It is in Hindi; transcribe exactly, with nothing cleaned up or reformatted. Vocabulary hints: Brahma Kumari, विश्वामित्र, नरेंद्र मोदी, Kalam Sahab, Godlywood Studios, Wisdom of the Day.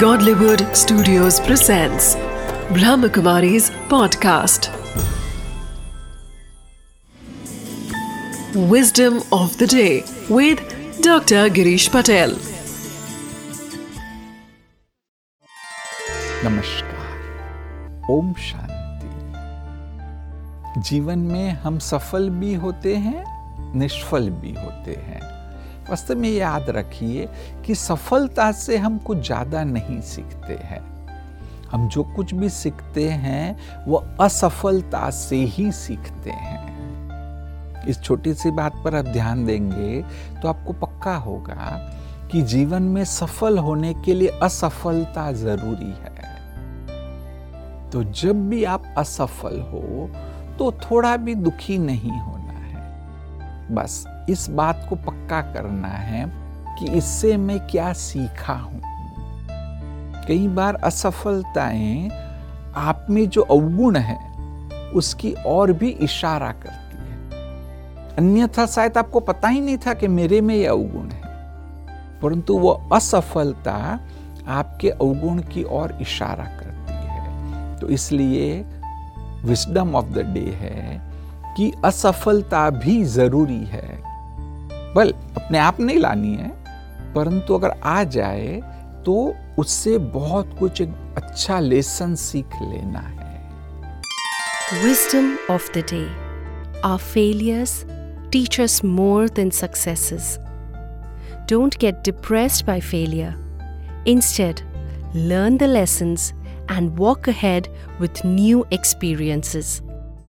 Godlywood Studios presents Brahma Kumari's podcast Wisdom of the Day with Doctor Girish Patel। नमस्कार, ओम शांति। जीवन में हम सफल भी होते हैं, निष्फल भी होते हैं। वास्तव में याद रखिए कि सफलता से हम कुछ ज़्यादा नहीं सीखते हैं। हम जो कुछ भी सीखते हैं वो असफलता से ही सीखते हैं। इस छोटी सी बात पर आप ध्यान देंगे तो आपको पक्का होगा कि जीवन में सफल होने के लिए असफलता जरूरी है। तो जब भी आप असफल हो तो थोड़ा भी दुखी नहीं होना है। बस इस बात को पक्का करना है कि इससे मैं क्या सीखा हूं। कई बार असफलताएं आप में जो अवगुण है उसकी और भी इशारा करती है, अन्यथा शायद आपको पता ही नहीं था कि मेरे में यह अवगुण है, परंतु वो असफलता आपके अवगुण की ओर इशारा करती है। तो इसलिए विजडम ऑफ द डे है कि असफलता भी जरूरी है। बल अपने आप नहीं लानी है, परंतु अगर आ जाए तो उससे बहुत कुछ एक अच्छा लेसन सीख लेना है। Wisdom of the day: Our failures teach us more than successes. Don't get depressed by failure. Instead, learn the lessons and walk ahead with new experiences.